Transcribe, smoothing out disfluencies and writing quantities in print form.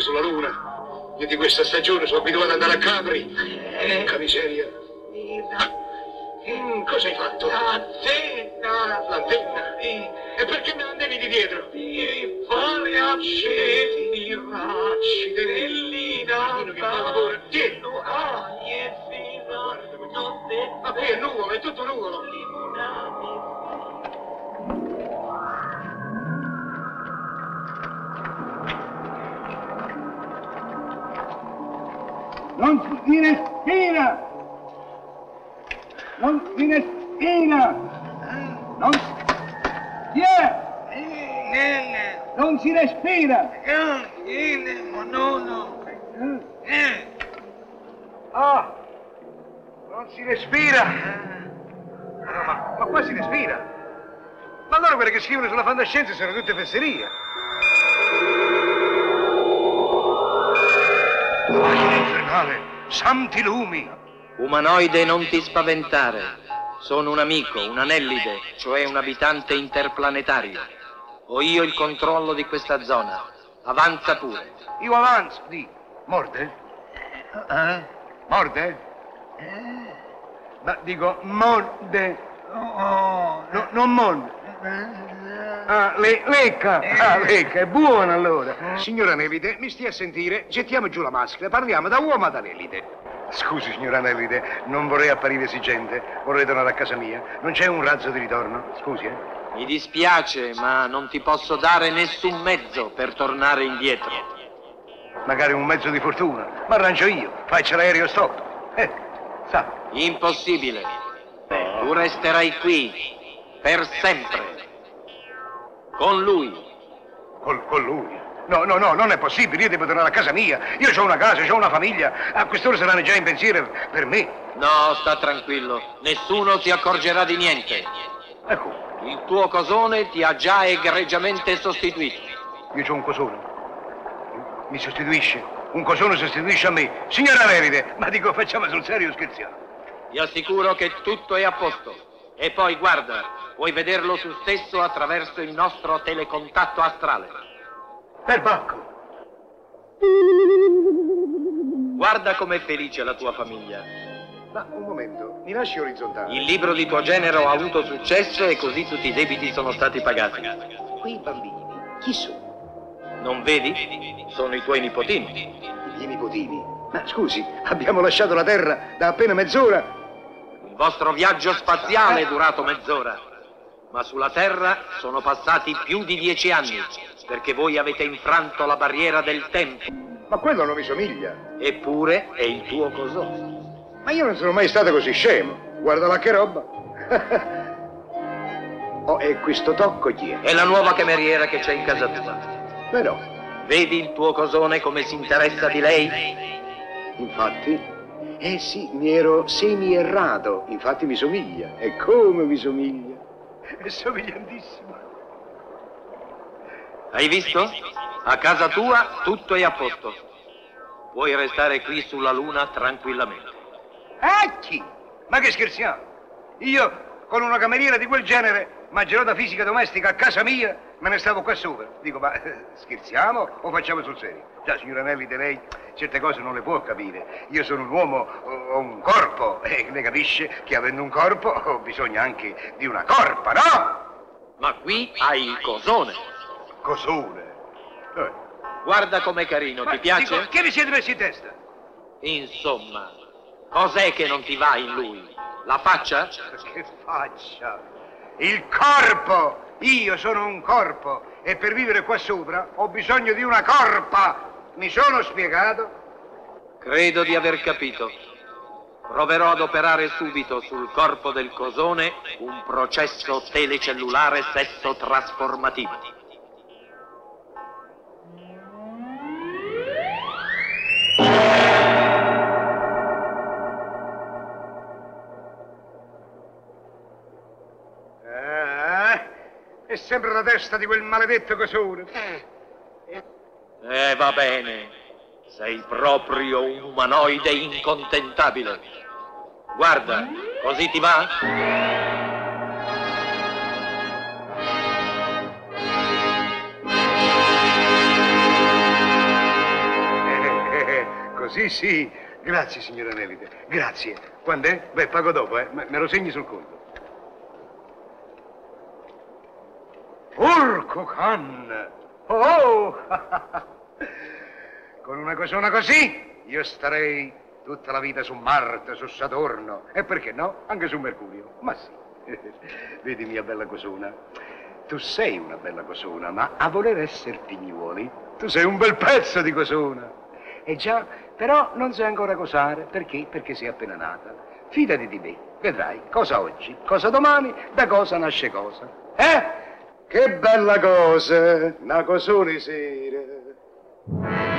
sulla luna. Questa stagione sono abituato ad andare a Capri. Porca miseria. Cosa hai fatto? L'antenna. L'antenna? E perché me la andavi di dietro? Mi pare accedi i racci dell'ina. Dino che fa favore. Dillo. Aie fino. Guarda. È nuvolo, è tutto nuvolo. Limonami. Non si respira! Non si respira! Non si... Yeah. Non si respira! Ah! Non si respira! Ma qua si respira! Ma allora quelle che scrivono sulla fantascienza sono tutte fesserie! Santi lumi! Umanoide, non ti spaventare. Sono un amico, un anellide, cioè un abitante interplanetario. Ho io il controllo di questa zona. Avanza pure. Io avanzo, di. Morde? Morde? Ma dico, morde. No, non morde. Ah, lecca! Ah, lecca, è buona allora! Signora Anellide, mi stia a sentire, gettiamo giù la maschera, parliamo da uomo ad Anellide. Scusi, signora Anellide, non vorrei apparire esigente, vorrei tornare a casa mia. Non c'è un razzo di ritorno, scusi, eh? Mi dispiace, ma non ti posso dare nessun mezzo per tornare indietro. Magari un mezzo di fortuna, ma arrangio io, faccio l'aereo stop. Sa. Impossibile. Tu resterai qui, per sempre. Con lui. Con lui? No, non è possibile, io devo tornare a casa mia. Io ho una casa, ho una famiglia. A quest'ora saranno già in pensiero per me. No, sta tranquillo. Nessuno si accorgerà di niente. Ecco. Il tuo cosone ti ha già egregiamente sostituito. Io ho un cosone. Mi sostituisce. Un cosone sostituisce a me. Signora Anellide, ma dico, facciamo sul serio, scherziamo. Vi assicuro che tutto è a posto. E poi, guarda, puoi vederlo tu stesso attraverso il nostro telecontatto astrale. Perbacco! Guarda com'è felice la tua famiglia. Ma, un momento, mi lasci orizzontale. Il libro di tuo genero ha avuto successo e così tutti i debiti sono stati pagati. Quei bambini, chi sono? Non vedi? Sono i tuoi nipotini. I miei nipotini? Ma scusi, abbiamo lasciato la Terra da appena mezz'ora. Il vostro viaggio spaziale è durato mezz'ora, ma sulla Terra sono passati più di 10 anni, perché voi avete infranto la barriera del tempo. Ma quello non mi somiglia. Eppure è il tuo cosone. Ma io non sono mai stato così scemo. Guarda là che roba. Oh, e questo tocco chi è? È la nuova cameriera che c'è in casa tua. Però, vedi il tuo cosone come si interessa di lei? Infatti... Eh sì, mi ero semi-errato, infatti mi somiglia. E come mi somiglia? È somigliantissimo. Hai visto? A casa tua tutto è a posto. Puoi restare qui sulla Luna tranquillamente. Acchi! Ma che scherziamo? Io, con una cameriera di quel genere, mangerò fisica domestica a casa mia, me ne stavo qua sopra. Dico, ma scherziamo o facciamo sul serio? Già, signor Anellide, lei certe cose non le può capire. Io sono un uomo, ho un corpo, e lei capisce che avendo un corpo ho bisogno anche di una corpa, no? Ma qui hai il cosone. Cosone? Guarda com'è carino, ma ti piace? Dico, che vi siete messi in testa? Insomma, cos'è che non ti va in lui? La faccia? Che faccia? Il corpo! Io sono un corpo e per vivere qua sopra ho bisogno di una corpa. Mi sono spiegato? Credo di aver capito. Proverò ad operare subito sul corpo del cosone un processo telecellulare sesso trasformativo. È sempre la testa di quel maledetto cosone. Va bene. Sei proprio un umanoide incontentabile. Guarda, così ti va? Così sì. Grazie, signora Nelide. Grazie. Quando è? Beh, pago dopo, Me lo segni sul conto. Porco can! Oh! Con una cosona così io starei tutta la vita su Marte, su Saturno e perché no, anche su Mercurio. Ma sì. Vedi, mia bella cosona, tu sei una bella cosona, ma a voler essere pignoli, tu sei un bel pezzo di cosona. E già, però non sai ancora cosare. Perché? Perché sei appena nata. Fidati di me, vedrai cosa oggi, cosa domani, da cosa nasce cosa. Che bella cosa, una cosona sera.